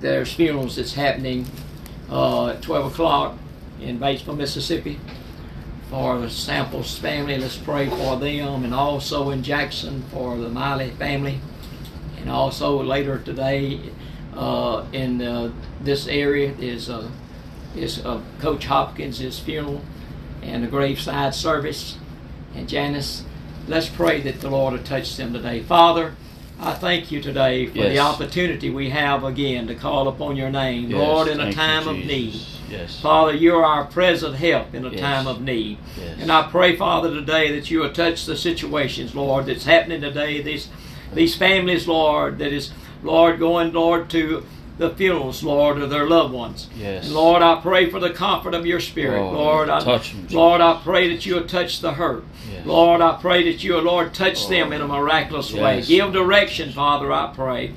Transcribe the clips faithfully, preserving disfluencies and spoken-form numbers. There's funerals that's happening uh, at twelve o'clock in Batesville, Mississippi, for the Samples family. Let's pray for them, and also in Jackson for the Miley family, and also later today uh, in uh, this area is uh, is uh, Coach Hopkins' his funeral and the graveside service, and Janice. Let's pray that the Lord will touch them today. Father, I thank you today for yes. the opportunity we have again to call upon your name, yes, Lord, in a time you, of need. Yes. Father, you're our present help in a yes. time of need. Yes. And I pray, Father, today that you will touch the situations, Lord, that's happening today. These, these families, Lord, that is, Lord, going, Lord, to the funerals, Lord, of their loved ones. Yes. And Lord, I pray for the comfort of your spirit. Oh, Lord, I, touch them, Lord, I pray that you will touch the hurt. Yes. Lord, I pray that you will, Lord, touch oh, them in a miraculous yes. way. Give direction, Father, I pray.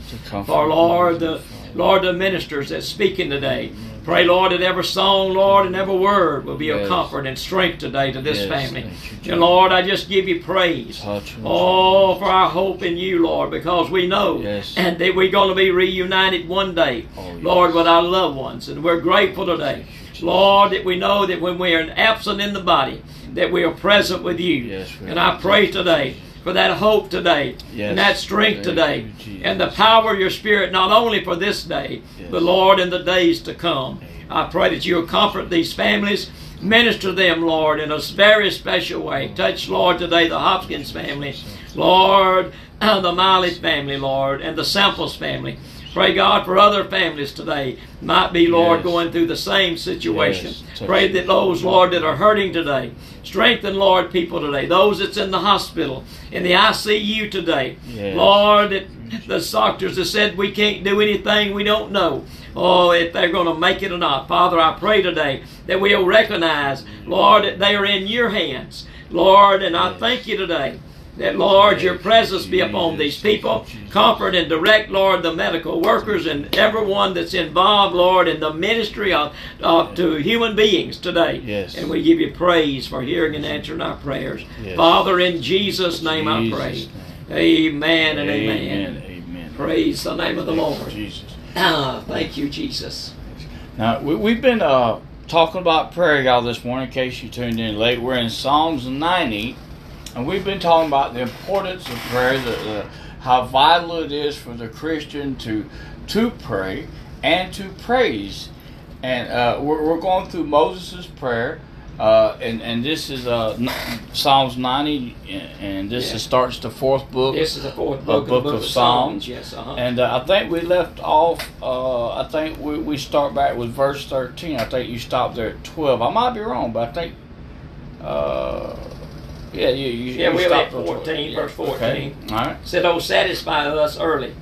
For, Lord, the Lord, the ministers that's speaking today. Pray, Lord, that every song, Lord, and every word will be yes. a comfort and strength today to this yes. family. You, and, Lord, I just give you praise. Touch oh, for our hope in you, Lord, because we know yes. and that we're going to be reunited one day, oh, yes. Lord, with our loved ones. And we're grateful today, you, Lord, that we know that when we are absent in the body, that we are present with you. Yes, and I pray today for that hope today, yes. and that strength today, you, and the power of your Spirit, not only for this day, yes. but, Lord, in the days to come. Amen. I pray that you'll comfort these families, minister them, Lord, in a very special way. Touch, Lord, today the Hopkins family, Lord, the Miley family, Lord, and the Samples family. Pray, God, for other families today might be, Lord, yes. going through the same situation. Yes. Pray that those, Lord, that are hurting today, strengthen, Lord, people today. Those that's in the hospital, in the I C U today. Yes. Lord, that the doctors that said we can't do anything, we don't know. Oh, if they're going to make it or not. Father, I pray today that we'll recognize, Lord, that they are in your hands. Lord, and I yes. thank you today. That, Lord, your presence be upon these people. Comfort and direct, Lord, the medical workers and everyone that's involved, Lord, in the ministry of, of to human beings today. Yes. And we give you praise for hearing and answering our prayers. Yes. Father, in Jesus' name I pray. Amen and amen. Amen. Praise the name of the Lord. Jesus. Ah, thank you, Jesus. Now, we've been uh, talking about prayer, y'all, this morning, in case you tuned in late. We're in Psalms ninety. And we've been talking about the importance of prayer, the, the, how vital it is for the Christian to to pray and to praise. And uh, we're, we're going through Moses' prayer, uh, and, and this is uh, Psalms ninety, and this yeah. is, starts the fourth book. This is the fourth book, uh, book, the book of, of Psalms. Psalms yes, uh-huh. And uh, I think we left off, uh, I think we, we start back with verse thirteen. I think you stopped there at twelve. I might be wrong, but I think... Uh, Yeah, you, you, yeah, you we stopped at fourteen, verse fourteen. Okay. All right. Said, "Oh, satisfy us early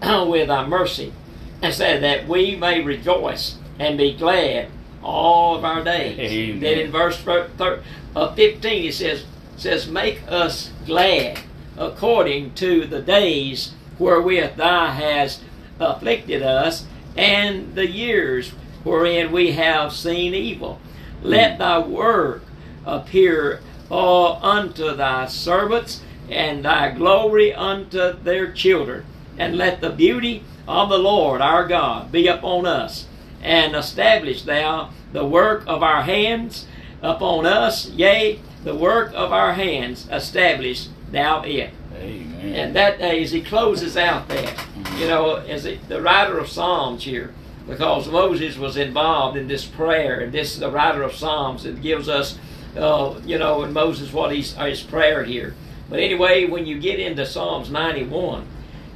with thy mercy, and said that we may rejoice and be glad all of our days." Amen. Then in verse fifteen, it says, "says Make us glad according to the days wherewith thou hast afflicted us, and the years wherein we have seen evil. Let thy work appear Oh, unto thy servants, and thy glory unto their children. And let the beauty of the Lord our God be upon us, and establish thou the work of our hands upon us. Yea, the work of our hands establish thou it." Amen. And that day, as he closes out that, you know, as it, the writer of Psalms here, because Moses was involved in this prayer, and this is the writer of Psalms that gives us Uh, you know, and Moses, what he's, his prayer here. But anyway, when you get into Psalms ninety-one,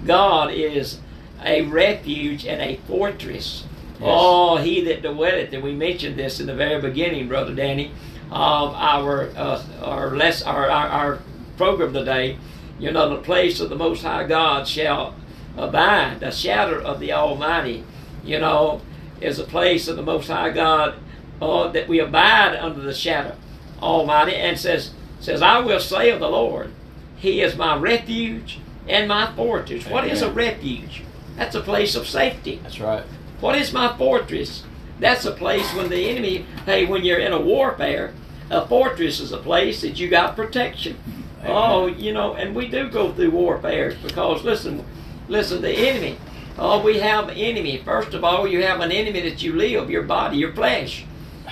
God is a refuge and a fortress. Yes. Oh, he that dwelleth, and we mentioned this in the very beginning, Brother Danny, of our uh, our, less, our, our our program today. You know, the place of the Most High God shall abide. The shadow of the Almighty, you know, is a place of the Most High God uh, that we abide under the shadow. Almighty, and says, says, "I will say of the Lord, He is my refuge and my fortress." Amen. What is a refuge? That's a place of safety. That's right. What is my fortress? That's a place when the enemy, hey, when you're in a warfare, a fortress is a place that you got protection. Amen. Oh, you know, and we do go through warfare because, listen, listen, the enemy, Oh, we have an enemy. First of all, you have an enemy that you live, your body, your flesh.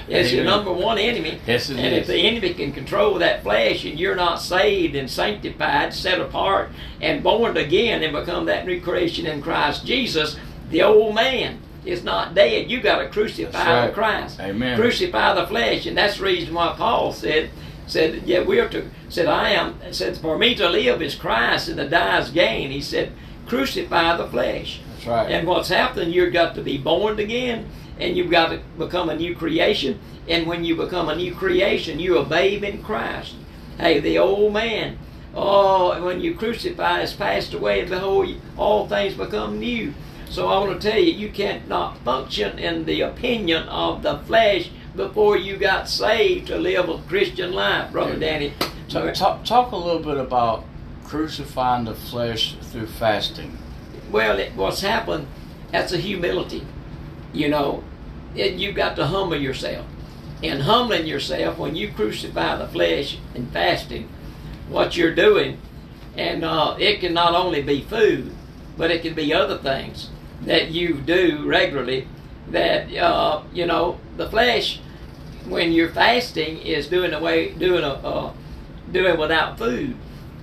It's Amen. Your number one enemy. Yes, it and is. If the enemy can control that flesh and you're not saved and sanctified, set apart, and born again and become that new creation in Christ Jesus, the old man is not dead. You got to crucify right. Christ. Amen. Crucify the flesh. And that's the reason why Paul said, said, yeah, we're to, said, I am, said, for me to live is Christ and to die is gain. He said, crucify the flesh. That's right. And what's happening, you've got to be born again. And you've got to become a new creation. And when you become a new creation, you're a babe in Christ. Hey, the old man, oh, when you crucify, is passed away, and behold, all things become new. So I want to tell you, you cannot function in the opinion of the flesh before you got saved to live a Christian life, Brother Danny. So talk, talk a little bit about crucifying the flesh through fasting. Well, it, what's happened, that's a humility. You know, it, you've got to humble yourself. In humbling yourself, when you crucify the flesh and fasting, what you're doing, and uh, it can not only be food, but it can be other things that you do regularly that, uh, you know, the flesh, when you're fasting, is doing away, doing a, uh, doing without food.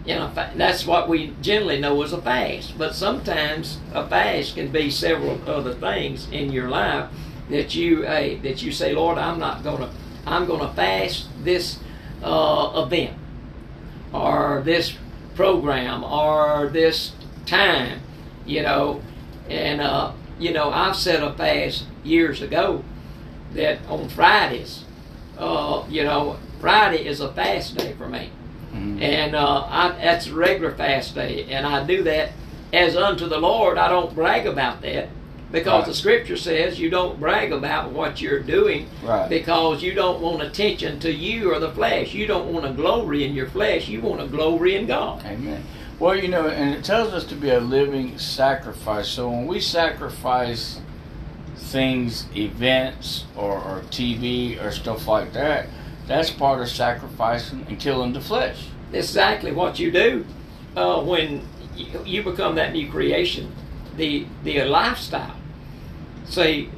You know, that's what we generally know as a fast. But sometimes a fast can be several other things in your life that you hey, that you say, Lord, I'm not gonna, I'm gonna fast this uh, event, or this program, or this time. You know, and uh, you know, I've set a fast years ago that on Fridays, uh, you know, Friday is a fast day for me. Mm-hmm. And uh, I, that's a regular fast day, and I do that as unto the Lord. I don't brag about that because right. the Scripture says you don't brag about what you're doing right. because you don't want attention to you or the flesh. You don't want a glory in your flesh. You want a glory in God. Amen. Well, you know, and it tells us to be a living sacrifice. So when we sacrifice things, events, or, or T V or stuff like that, that's part of sacrificing and killing the flesh. Exactly what you do uh, when you become that new creation. The the lifestyle. See,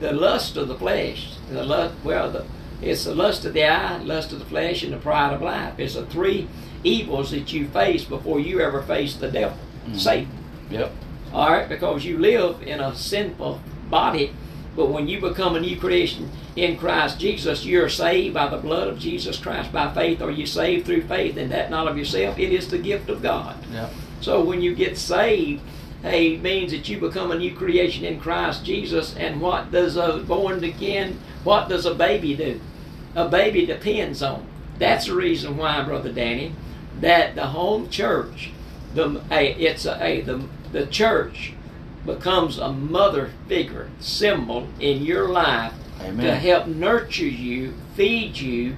the lust of the flesh. The lust. Well, the, it's the lust of the eye, lust of the flesh, and the pride of life. It's the three evils that you face before you ever face the devil, mm-hmm. Satan. Yep. All right, because you live in a sinful body. But when you become a new creation in Christ Jesus, you're saved by the blood of Jesus Christ by faith, or you're saved through faith, and that not of yourself. It is the gift of God. Yeah. So when you get saved, hey, it means that you become a new creation in Christ Jesus. And what does a born again, what does a baby do? A baby depends on. That's the reason why, Brother Danny, that the home church, the hey, it's a, hey, the the church. becomes a mother figure, symbol in your life. Amen. To help nurture you, feed you,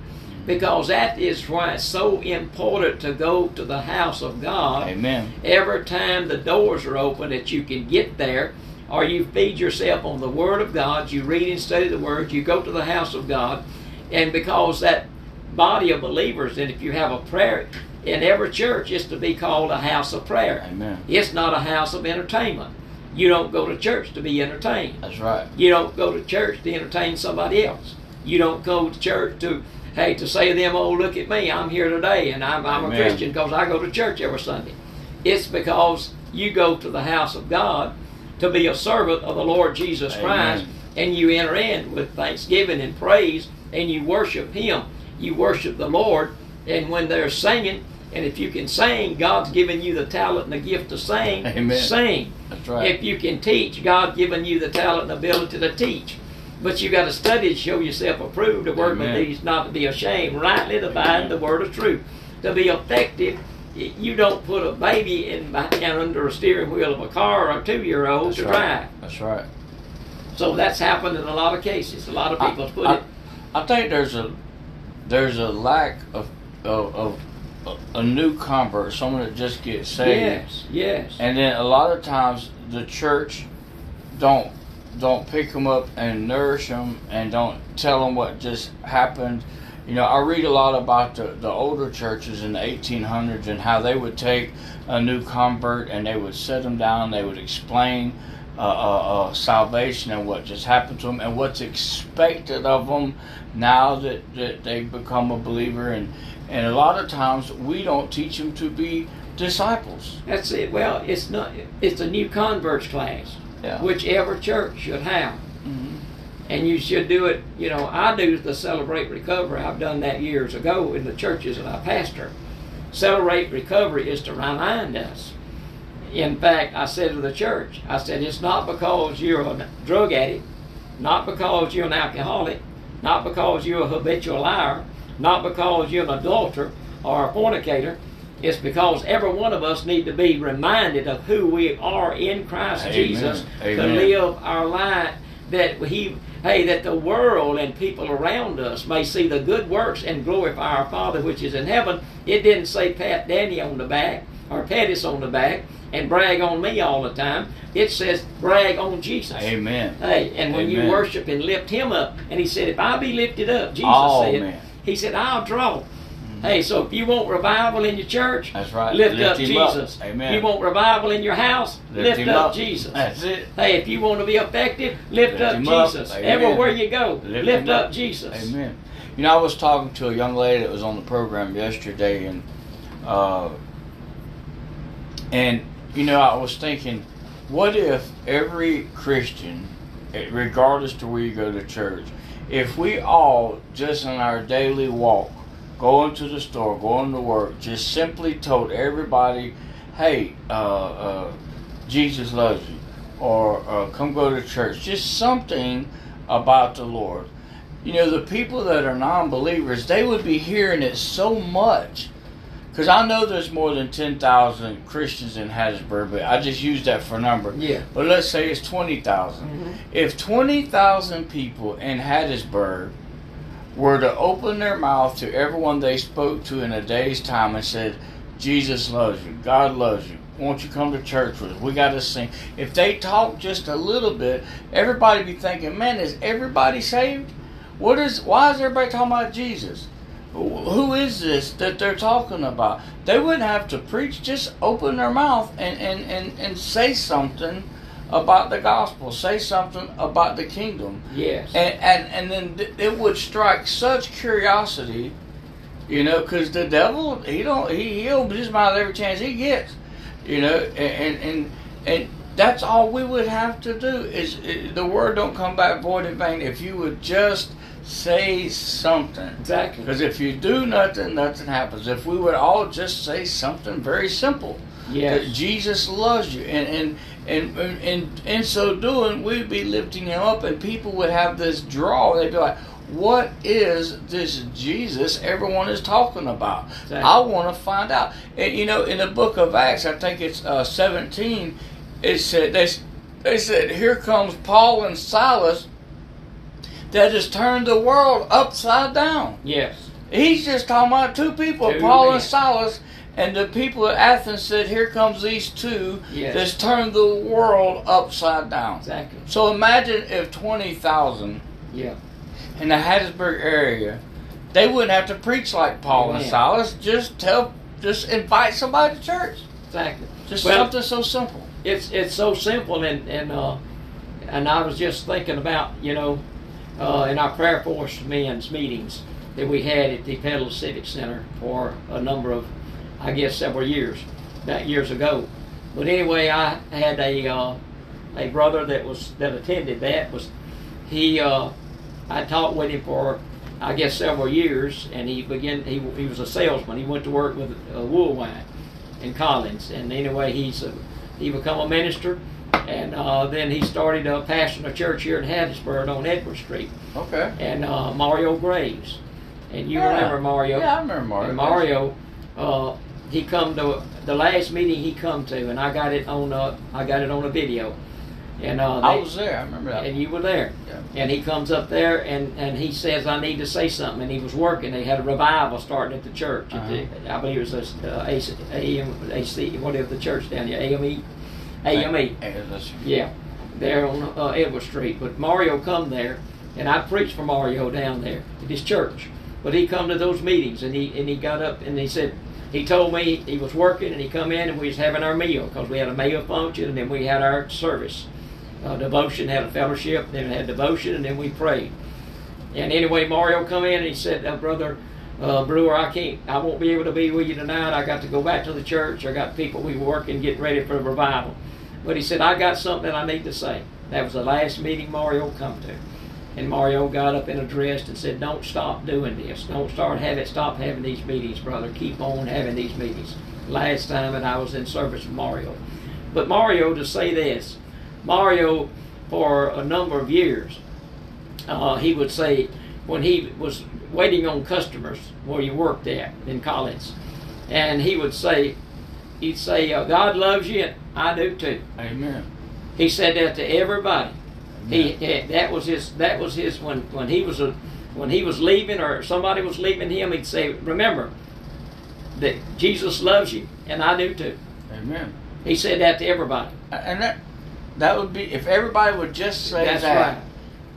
because that is why it's so important to go to the house of God. Amen. Every time the doors are open that you can get there, or you feed yourself on the Word of God, you read and study the Word, you go to the house of God, and because that body of believers, and if you have a prayer in every church, it's to be called a house of prayer. Amen. It's not a house of entertainment. You don't go to church to be entertained. That's right. You don't go to church to entertain somebody else. You don't go to church to, hey, to say to them, oh, look at me, I'm here today, and I'm, I'm a Christian because I go to church every Sunday. It's because you go to the house of God to be a servant of the Lord Jesus Amen. Christ, and you enter in with thanksgiving and praise, and you worship Him. You worship the Lord, and when they're singing, and if you can sing, God's given you the talent and the gift to sing. Amen. Sing. That's right. If you can teach, God's given you the talent and ability to teach. But you got to study and show yourself approved, the workman needs not to be ashamed, rightly dividing the word of truth. To be effective, you don't put a baby in under a steering wheel of a car or a two-year-old that's to right. drive. That's right. So that's happened in a lot of cases. A lot of people I, put I, it. I think there's a there's a lack of of. of a new convert, someone that just gets saved. Yes, yes. And then a lot of times the church don't don't pick them up and nourish them and don't tell them what just happened. You know, I read a lot about the, the older churches in the eighteen hundreds and how they would take a new convert and they would sit them down, they would explain uh, uh, uh, salvation and what just happened to them and what's expected of them now that, that they've become a believer. And, and a lot of times we don't teach them to be disciples. That's it. Well, it's not. It's a new converts class, yeah. which every church should have. Mm-hmm. And you should do it. You know, I do the Celebrate Recovery. I've done that years ago in the churches that I pastor. Celebrate Recovery is to remind us. In fact, I said to the church, I said, it's not because you're a drug addict, not because you're an alcoholic, not because you're a habitual liar, not because you're an adulterer or a fornicator. It's because every one of us need to be reminded of who we are in Christ Amen. Jesus Amen. To live our life that he, hey, that the world and people around us may see the good works and glorify our Father which is in heaven. It didn't say pat Danny on the back or Pettis on the back and brag on me all the time. It says brag on Jesus. Amen. Hey, and when Amen. You worship and lift him up, and he said, if I be lifted up, Jesus oh, said, man. He said, I'll draw. Hey, so if you want revival in your church, that's right. lift, lift up Jesus. Up. Amen. You want revival in your house, lift, lift up, up Jesus. That's it. Hey, if you want to be effective, lift, lift up Jesus. Up. Everywhere you go, lift, lift up. up Jesus. Amen. You know, I was talking to a young lady that was on the program yesterday, and uh, and you know, I was thinking, what if every Christian, regardless to where you go to church, if we all just in our daily walk, going to the store, going to work, just simply told everybody, hey, uh, uh, Jesus loves you, or uh, come go to church, just something about the Lord. You know, the people that are non-believers, they would be hearing it so much. Because I know there's more than ten thousand Christians in Hattiesburg, but I just use that for a number. Yeah. But let's say it's twenty thousand. Mm-hmm. If twenty thousand people in Hattiesburg were to open their mouth to everyone they spoke to in a day's time and said, Jesus loves you, God loves you, won't you come to church with us, we got to sing. If they talk just a little bit, everybody be thinking, man, is everybody saved? What is? Why is everybody talking about Jesus? Who is this that they're talking about? They wouldn't have to preach, just open their mouth and, and, and, and say something about the gospel, say something about the kingdom. Yes. And and, and then th- it would strike such curiosity, you know, because the devil, he don't he, he opens his mouth every chance he gets, you know, and and and that's all we would have to do is it, the word don't come back void in vain if you would just say something. Exactly. Because if you do nothing, nothing happens. If we would all just say something very simple. Yes. That Jesus loves you, and and And, and and in so doing, we'd be lifting him up, and people would have this draw. They'd be like, what is this Jesus everyone is talking about? Exactly. I want to find out. And, you know, in the book of Acts, I think it's uh, seventeen, it said, they, they said, here comes Paul and Silas that has turned the world upside down. Yes. He's just talking about two people, two Paul men. and Silas. And the people at Athens said, here comes these two yes. that's turned the world upside down. Exactly. So imagine if twenty thousand yeah. in the Hattiesburg area, they wouldn't have to preach like Paul Amen. and Silas. Just tell, just invite somebody to church. Exactly. Just well, something so simple. It's it's so simple, and and uh, and I was just thinking about, you know, uh, in our prayer force men's meetings that we had at the Pendle Civic Center for a number of I guess several years, that years ago. But anyway, I had a uh, a brother that was that attended that was he. Uh, I taught with him for I guess several years, and he began. He he was a salesman. He went to work with uh, Woolwine and Collins, and anyway, he's a, he become a minister, and uh, then he started uh, pastoring a church here in Hattiesburg on Edward Street. Okay. And uh, Mario Graves, and you yeah. remember Mario? Yeah, I remember Mario. And Mario. Uh, He come to the last meeting he come to, and I got it on a, I got it on a video, and uh, they, I was there. I remember that. And you were there. Yeah. And he comes up there, and, and he says, "I need to say something." And he was working. They had a revival starting at the church. Uh-huh. At the, I believe it was uh, A C, A M, A C, whatever the church down there, A M E, A M E. Yeah, there on uh, Edward Street. But Mario come there, and I preached for Mario down there at his church. But he come to those meetings, and he and he got up and he said. He told me he was working, and he come in, and we was having our meal because we had a meal function, and then we had our service. uh, devotion, had a fellowship, then had devotion, and then we prayed. And anyway, Mario come in and he said, uh, Brother uh, Brewer, I can't, I won't be able to be with you tonight. I got to go back to the church. I got people we were working, getting ready for the revival. But he said, I got something I need to say. That was the last meeting Mario come to. And Mario got up and addressed and said, don't stop doing this. Don't start having, stop having these meetings, brother. Keep on having these meetings. Last time that I was in service with Mario. But Mario, to say this, Mario, for a number of years, uh, he would say, when he was waiting on customers where he worked at in Collins, and he would say, he'd say, uh, God loves you, and I do too. Amen. He said that to everybody. He, he that was his that was his when when he was a, when he was leaving or somebody was leaving him, he'd say, remember that Jesus loves you and I do too. Amen. He said that to everybody. And that that would be, if everybody would just say that's that. Right.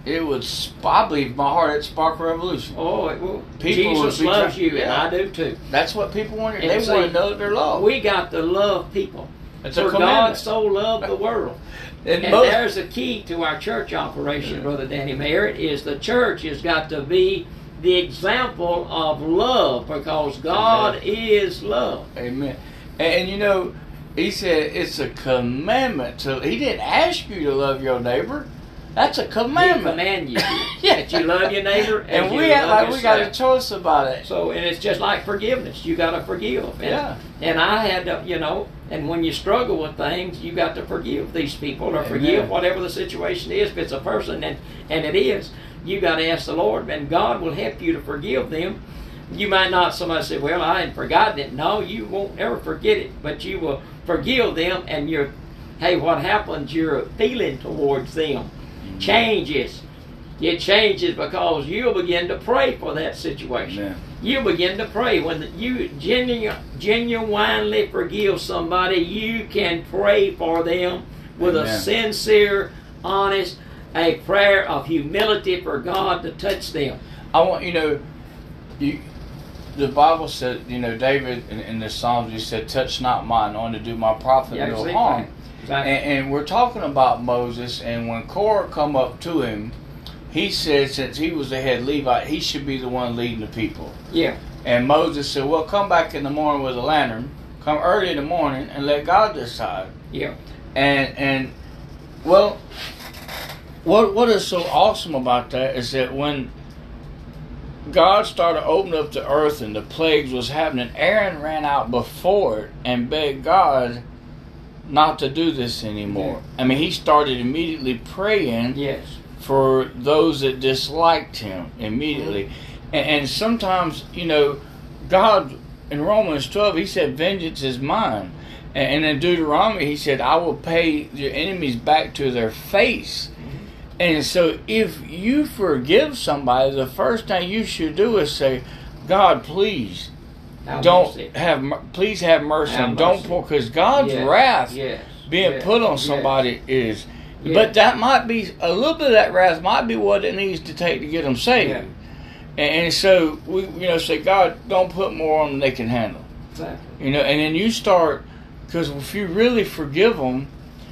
It would, I believe my heart, it'd spark a revolution. Oh, it will. People Jesus would loves you, yeah. And I do too. That's what people want to hear. They see, want to know that they're loved. We got to love people. It's For a God so loved the world. And, and most, there's a key to our church operation, yeah. Brother Danny Merritt, is the church has got to be the example of love, because God Amen. Is love. Amen. And, and you know, he said it's a commandment. So he didn't ask you to love your neighbor. That's a commandment. He command you yeah. that you love your neighbor, and, and you we act like we got a choice about it. So, and it's just like forgiveness. You got to forgive. And, yeah. And I had to, you know, and when you struggle with things, you got to forgive these people or Amen. Forgive whatever the situation is. If it's a person, and and it is, you got to ask the Lord, and God will help you to forgive them. You might not. Somebody say, "Well, I hadn't forgotten it." No, you won't ever forget it, but you will forgive them, and your hey, what happens? Your feeling towards them changes. It changes because you'll begin to pray for that situation. Amen. You begin to pray. When you genu genuinely forgive somebody, you can pray for them with Amen. A sincere, honest, a prayer of humility for God to touch them. I want, you know, you, the Bible said, you know, David in, in the Psalms, he said, touch not mine, on to do my prophet yeah, no harm. Right. Exactly. And, and we're talking about Moses, and when Korah come up to him, he said since he was the head Levite, he should be the one leading the people. Yeah. And Moses said, well, come back in the morning with a lantern. Come early in the morning and let God decide. Yeah. And, and well, what what is so awesome about that is that when God started opening up the earth and the plagues was happening, Aaron ran out before it and begged God not to do this anymore. Yeah. I mean, he started immediately praying yes. for those that disliked him immediately. Mm-hmm. and, and sometimes, you know, God in Romans twelve, he said, vengeance is mine. And, and in Deuteronomy, he said, I will pay your enemies back to their face. Mm-hmm. And so if you forgive somebody, the first thing you should do is say, God, please, Have don't mercy. have please have mercy have and mercy. Don't pour, because God's yes. wrath yes. being yes. put on somebody yes. is yes. but that might be a little bit of that wrath might be what it needs to take to get them saved. Yeah. and, and so we you know say, God, don't put more on them they can handle. Exactly. You know, and then you start, because if you really forgive them,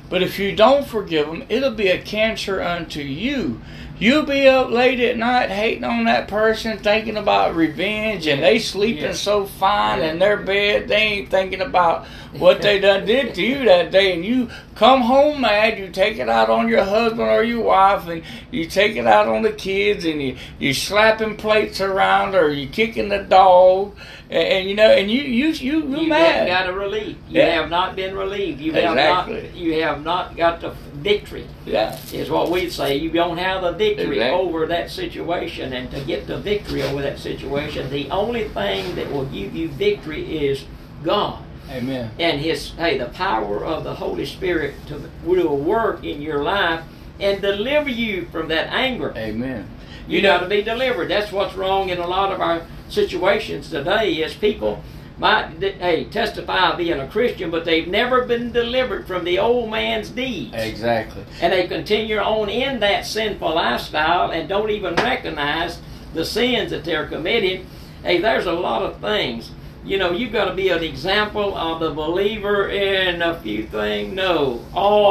but if you don't forgive them, it'll be a cancer unto you. You'll be up late at night hating on that person, thinking about revenge, and they sleeping yes. so fine yeah. in their bed, they ain't thinking about what they done did to you that day. And you come home mad, you take it out on your husband or your wife, and you take it out on the kids, and you you slapping plates around, or you kicking the dog, and, and you know, and you you you you're you mad. Got a relief. You yeah. have not been relieved. You have exactly. not. You have not got the victory. Yeah, is what we say. You don't have a victory. Victory exactly. over that situation, and to get the victory over that situation, the only thing that will give you victory is God. Amen. And His hey, the power of the Holy Spirit to will work in your life and deliver you from that anger. Amen. You, you know, got to be delivered. That's what's wrong in a lot of our situations today. Is people might hey testify of being a Christian, but they've never been delivered from the old man's deeds. Exactly. And they continue on in that sinful lifestyle and don't even recognize the sins that they're committing. Hey, there's a lot of things you know, you got to be an example of a believer in a few things. No, all,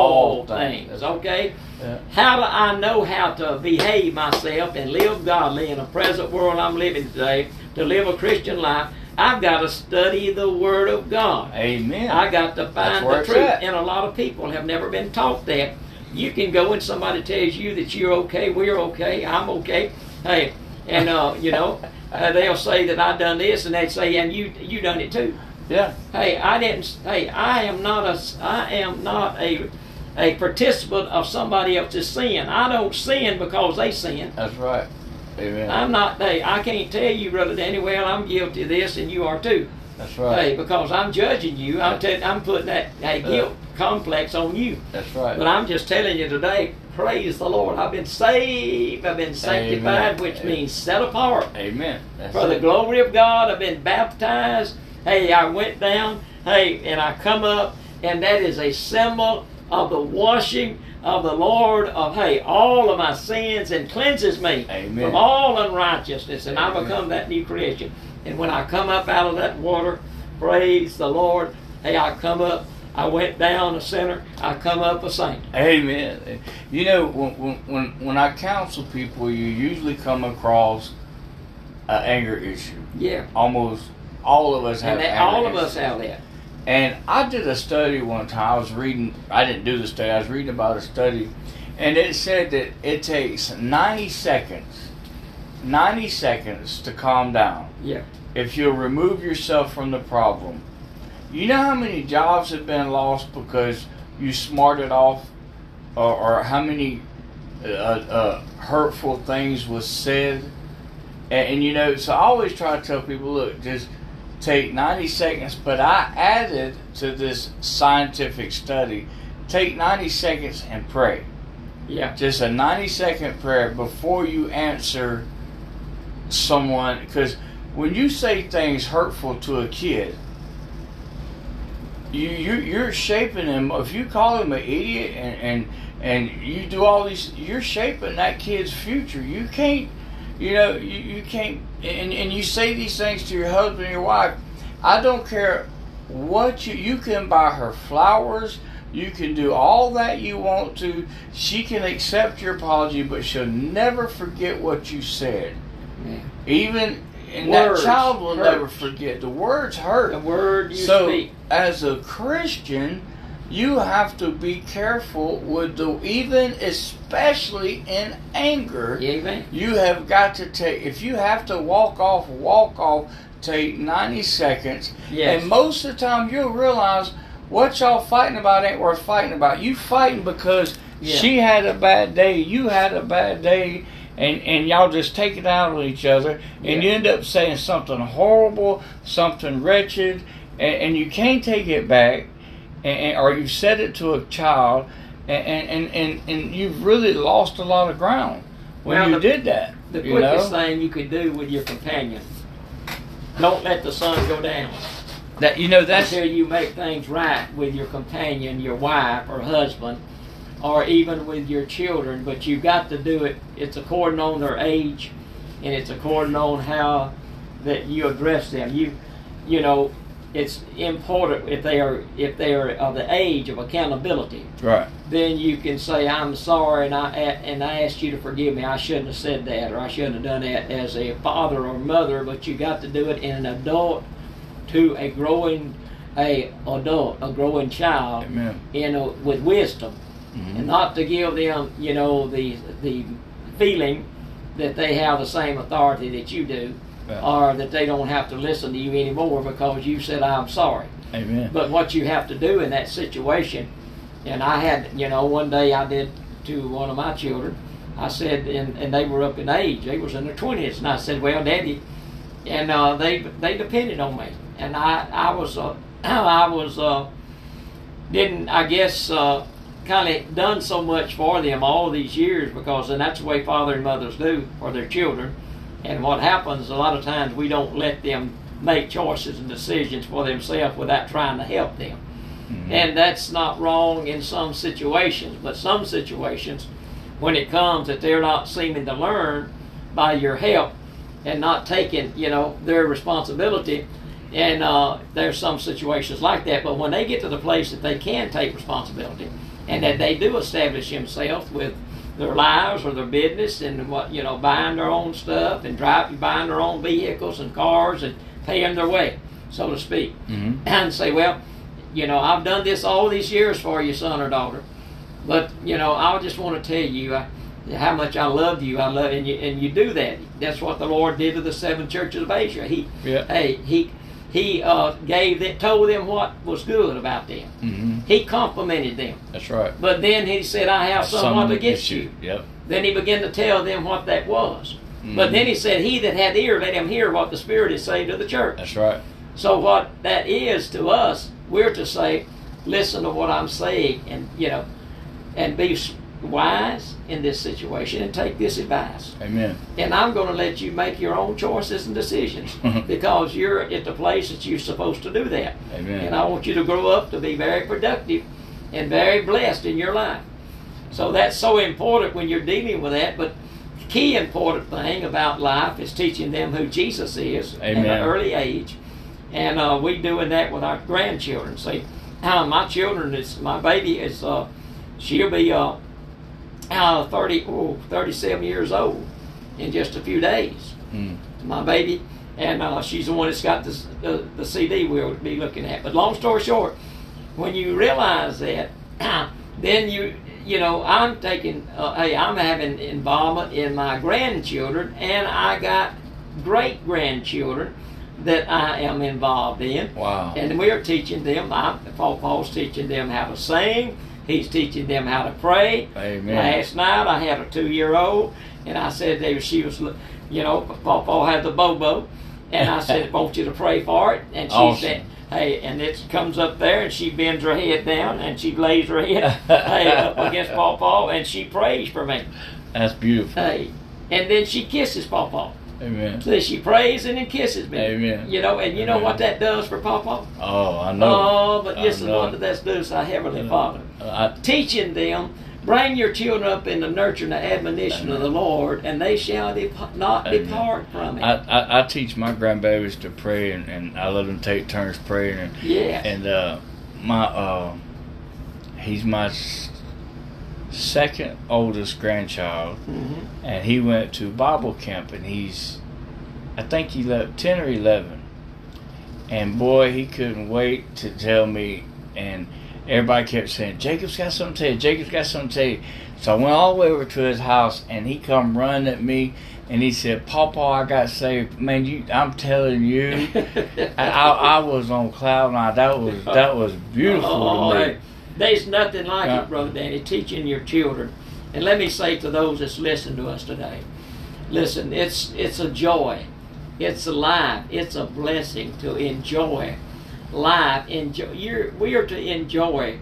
all things. things, okay? Yeah. How do I know how to behave myself and live godly in the present world I'm living today, to live a Christian life? I've got to study the Word of God. Amen. I got to find the truth. At. And a lot of people have never been taught that. You can go and somebody tells you that you're okay, we're okay, I'm okay. Hey, and, uh, you know, uh, they'll say that I done this, and they'd say, and you you done it too. Yeah. Hey, I didn't, hey, I am not a, I am not a, a participant of somebody else's sin. I don't sin because they sin. That's right. Amen. I'm not, hey, I can't tell you, Brother Daniel, well, I'm guilty of this, and you are too. That's right. Hey, because I'm judging you. I'm, te- I'm putting that, that guilt yeah. complex on you. That's right. But I'm just telling you today, praise the Lord. I've been saved. I've been sanctified, Amen. Which Amen. Means set apart. Amen. That's For it. The glory of God, I've been baptized. Hey, I went down. Hey, and I come up. And that is a symbol of the washing of the Lord of, hey, all of my sins, and cleanses me Amen. From all unrighteousness. And Amen. I become that new creation. And when I come up out of that water, praise the Lord, hey, I come up, I went down a sinner, I come up a saint. Amen. You know, when when when I counsel people, you usually come across an anger issue. Yeah. Almost all of us have that. All of us have that. And I did a study one time. I was reading, I didn't do the study, I was reading about a study, and it said that it takes ninety seconds to calm down. Yeah. If you'll remove yourself from the problem. You know how many jobs have been lost because you smarted off, or, or how many uh, uh, hurtful things was said? And, and you know, so I always try to tell people, look, just take ninety seconds. But I added to this scientific study, take ninety seconds and pray. Yeah. Just a ninety second prayer before you answer someone, because when you say things hurtful to a kid, you, you you're shaping him. If you call him an idiot and, and and you do all these, you're shaping that kid's future. You can't, you know, you, you can't. And, and you say these things to your husband, your wife. I don't care what you you can buy her flowers. You can do all that you want to. She can accept your apology, but she'll never forget what you said. Yeah. Even and words, that child will hurt. Never forget. The words hurt. The word you so, speak. So as a Christian, you have to be careful with the, even especially in anger. Amen. You have got to take, if you have to walk off, walk off, take ninety seconds. Yes. And most of the time you'll realize what y'all fighting about ain't worth fighting about. You fighting because yeah. she had a bad day, you had a bad day. And and y'all just take it out on each other, and yeah. you end up saying something horrible, something wretched, and, and you can't take it back, and, and, or you've said it to a child, and and, and, and you've really lost a lot of ground when well, you the, did that. The quickest know? thing you could do with your companion, don't let the sun go down. That you know that's until you make things right with your companion, your wife or husband, or even with your children. But you've got to do it. It's according on their age, and it's according on how that you address them. You, you know, it's important if they are if they are of the age of accountability. Right. Then you can say, "I'm sorry, and I and I asked you to forgive me. I shouldn't have said that, or I shouldn't have done that." As a father or mother, but you got to do it in an adult to a growing, a adult, a growing child, Amen. In a, with wisdom. Mm-hmm. And not to give them, you know, the the feeling that they have the same authority that you do, yeah. or that they don't have to listen to you anymore because you said, "I'm sorry." Amen. But what you have to do in that situation, and I had, you know, one day I did to one of my children, I said, and, and they were up in age, they was in their twenties, and I said, "Well, Daddy," and uh, they they depended on me, and I I was uh, I was uh, didn't I guess. Uh, kind of done so much for them all these years, because and that's the way father and mothers do for their children. And what happens a lot of times, we don't let them make choices and decisions for themselves without trying to help them. Mm-hmm. And that's not wrong in some situations, but some situations when it comes that they're not seeming to learn by your help and not taking, you know, their responsibility, And uh, there's some situations like that, but when they get to the place that they can take responsibility and that they do establish themselves with their lives or their business and what you know, buying their own stuff and driving, buying their own vehicles and cars and paying their way, so to speak, mm-hmm. and say, well, you know, I've done this all these years for you, son or daughter, but you know, I just want to tell you I, how much I love you. I love and you, and you do that. That's what the Lord did to the seven churches of Asia. He, yeah. hey, he. He uh, gave them, told them what was good about them. Mm-hmm. He complimented them. That's right. But then he said, I have somewhat against you. you. Yep. Then he began to tell them what that was. Mm-hmm. But then he said, he that hath ear, let him hear what the Spirit is saying to the church. That's right. So what that is to us, we're to say, listen to what I'm saying and, you know, and be wise in this situation and take this advice. Amen. And I'm going to let you make your own choices and decisions because you're at the place that you're supposed to do that. Amen. And I want you to grow up to be very productive and very blessed in your life. So that's so important when you're dealing with that. But the key important thing about life is teaching them who Jesus is. Amen. At an early age. And uh, we're doing that with our grandchildren. See, uh, my children, is, my baby is, uh, she'll be uh, Uh, thirty, oh, thirty-seven years old in just a few days. Mm. My baby, and uh, she's the one that's got this, the, the C D we'll be looking at. But long story short, when you realize that, then you, you know, I'm taking, uh, hey, I'm having involvement in my grandchildren, and I got great grandchildren that I am involved in. Wow. And we're teaching them, I, Paul, Paul's teaching them how to sing. He's teaching them how to pray. Amen. Last night I had a two-year-old, and I said that she was, you know, Paul had the bobo, and I said, I want you to pray for it. And she awesome. said, hey, and it comes up there, and she bends her head down, and she lays her head hey, up against Paul, and she prays for me. That's beautiful. Hey, and then she kisses Paul. Amen. So she prays and then kisses me. Amen. You know, and you Amen. know what that does for Papa? Oh, I know. Oh, but this is what that does to our Heavenly Father. Uh, I, Teaching them, bring your children up in the nurture and the admonition Amen. of the Lord, and they shall dep- not Amen. depart from it. I, I, I teach my grandbabies to pray, and, and I let them take turns praying. And, yeah. And uh, my uh, he's my second oldest grandchild, mm-hmm. and he went to Bible camp, and he's, I think he left ten or eleven, and boy, he couldn't wait to tell me, and everybody kept saying, Jacob's got something to tell you, Jacob's got something to tell you. So I went all the way over to his house, and he come running at me, and he said, Papa, I got saved. Man, you, I'm telling you, I, I was on cloud nine. That was, that was beautiful oh, to me. Right. There's nothing like it, Brother Danny, teaching your children. And let me say to those that's listening to us today, listen, it's it's a joy. It's a life. It's a blessing to enjoy life. Enjoy, you're, we are to enjoy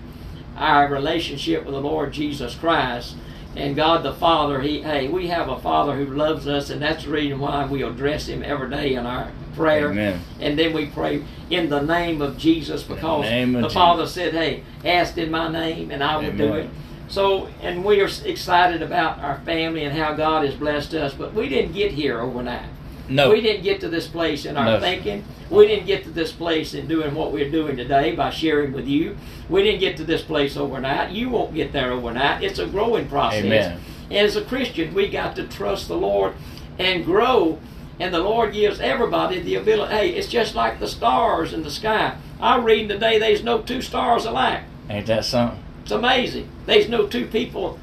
our relationship with the Lord Jesus Christ and God the Father. He, hey, we have a Father who loves us, and that's the reason why we address Him every day in our prayer. Amen. And then we pray in the name of Jesus, because the, the Father Jesus. said, hey, ask in my name and I will Amen. do it. So, and we are excited about our family and how God has blessed us, but we didn't get here overnight. No. We didn't get to this place in our no. thinking. We didn't get to this place in doing what we're doing today by sharing with you. We didn't get to this place overnight. You won't get there overnight. It's a growing process. Amen. As a Christian, we got to trust the Lord and grow. And the Lord gives everybody the ability. Hey, it's just like the stars in the sky. I'm reading today, there's no two stars alike. Ain't that something? It's amazing. There's no two people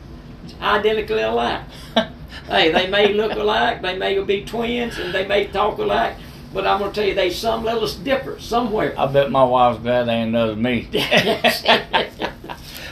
identically alike. Hey, they may look alike, they may be twins, and they may talk alike. But I'm going to tell you, there's some little difference somewhere. I bet my wife's glad they ain't another me.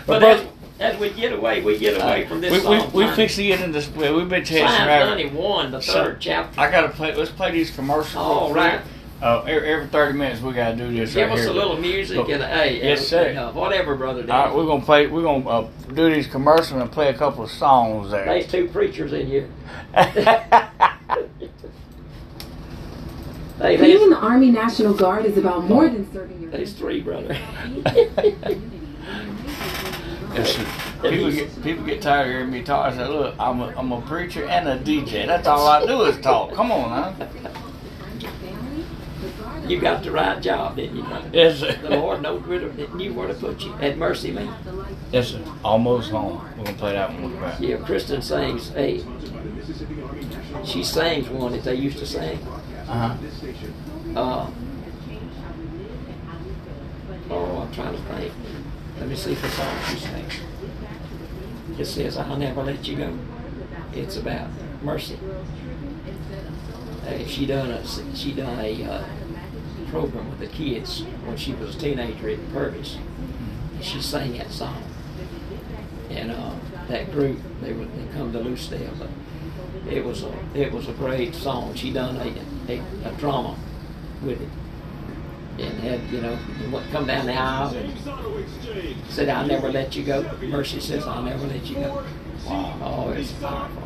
But as, as we get away, we get away uh, from this we, song. We, we fix the end of this. We've been chasing around. Psalms ninety-one, the third so, chapter. I got to play. Let's play these commercials. All right. Uh, every, every thirty minutes, we got to do this. Give right us here. a little music but, and a hey, yes, sir. And, uh, whatever, brother. All right, we're gonna play. We're gonna uh, do these commercials and play a couple of songs there. There's two preachers in here. Hey, being in the Army National Guard is about more than serving your. There's three, brother. People get, people get tired of hearing me talk. I said, look, I'm a, I'm a preacher and a D J. That's all I do is talk. Come on, huh? You got the right job, didn't you, brother? Yes, sir. The Lord no riddle that knew where to put you. Had mercy, man. Yes, sir. Almost home. We're going to play that one. Back. Yeah, Kristen sings a... She sings one that they used to sing. Uh-huh. Uh, oh, I'm trying to think. Let me see the song she sings. It says, I'll never let you go. It's about mercy. Uh, she done a, she done a uh, program with the kids when she was a teenager at Purvis. And she sang that song. And uh, that group, they would they come to Lusdale. But it was a it was a great song. She done a, a, a drama with it. And had, you know, come down the aisle and said, I'll never let you go. Mercy says, I'll never let you go. Wow. Oh, it's powerful.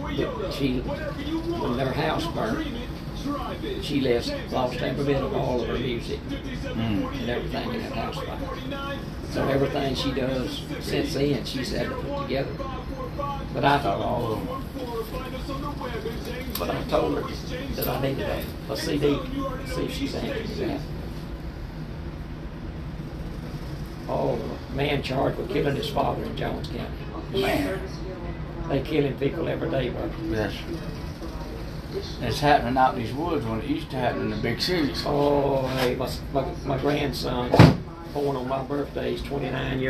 But she, when her house burned, she left Lost Table Middle, all of her music mm. and everything in that house fire. So everything she does since then, she's had to put together. But I thought all of them. But I told her that I needed a, a C D. Let's see if she's angry now. Oh, a man charged with killing his father in Jones County. Man. They killing people every day, bro. Yes. It's happening out in these woods when it used to happen in the big cities. Oh, hey, my, my, my grandson, born on my birthday, he's twenty-nine years old.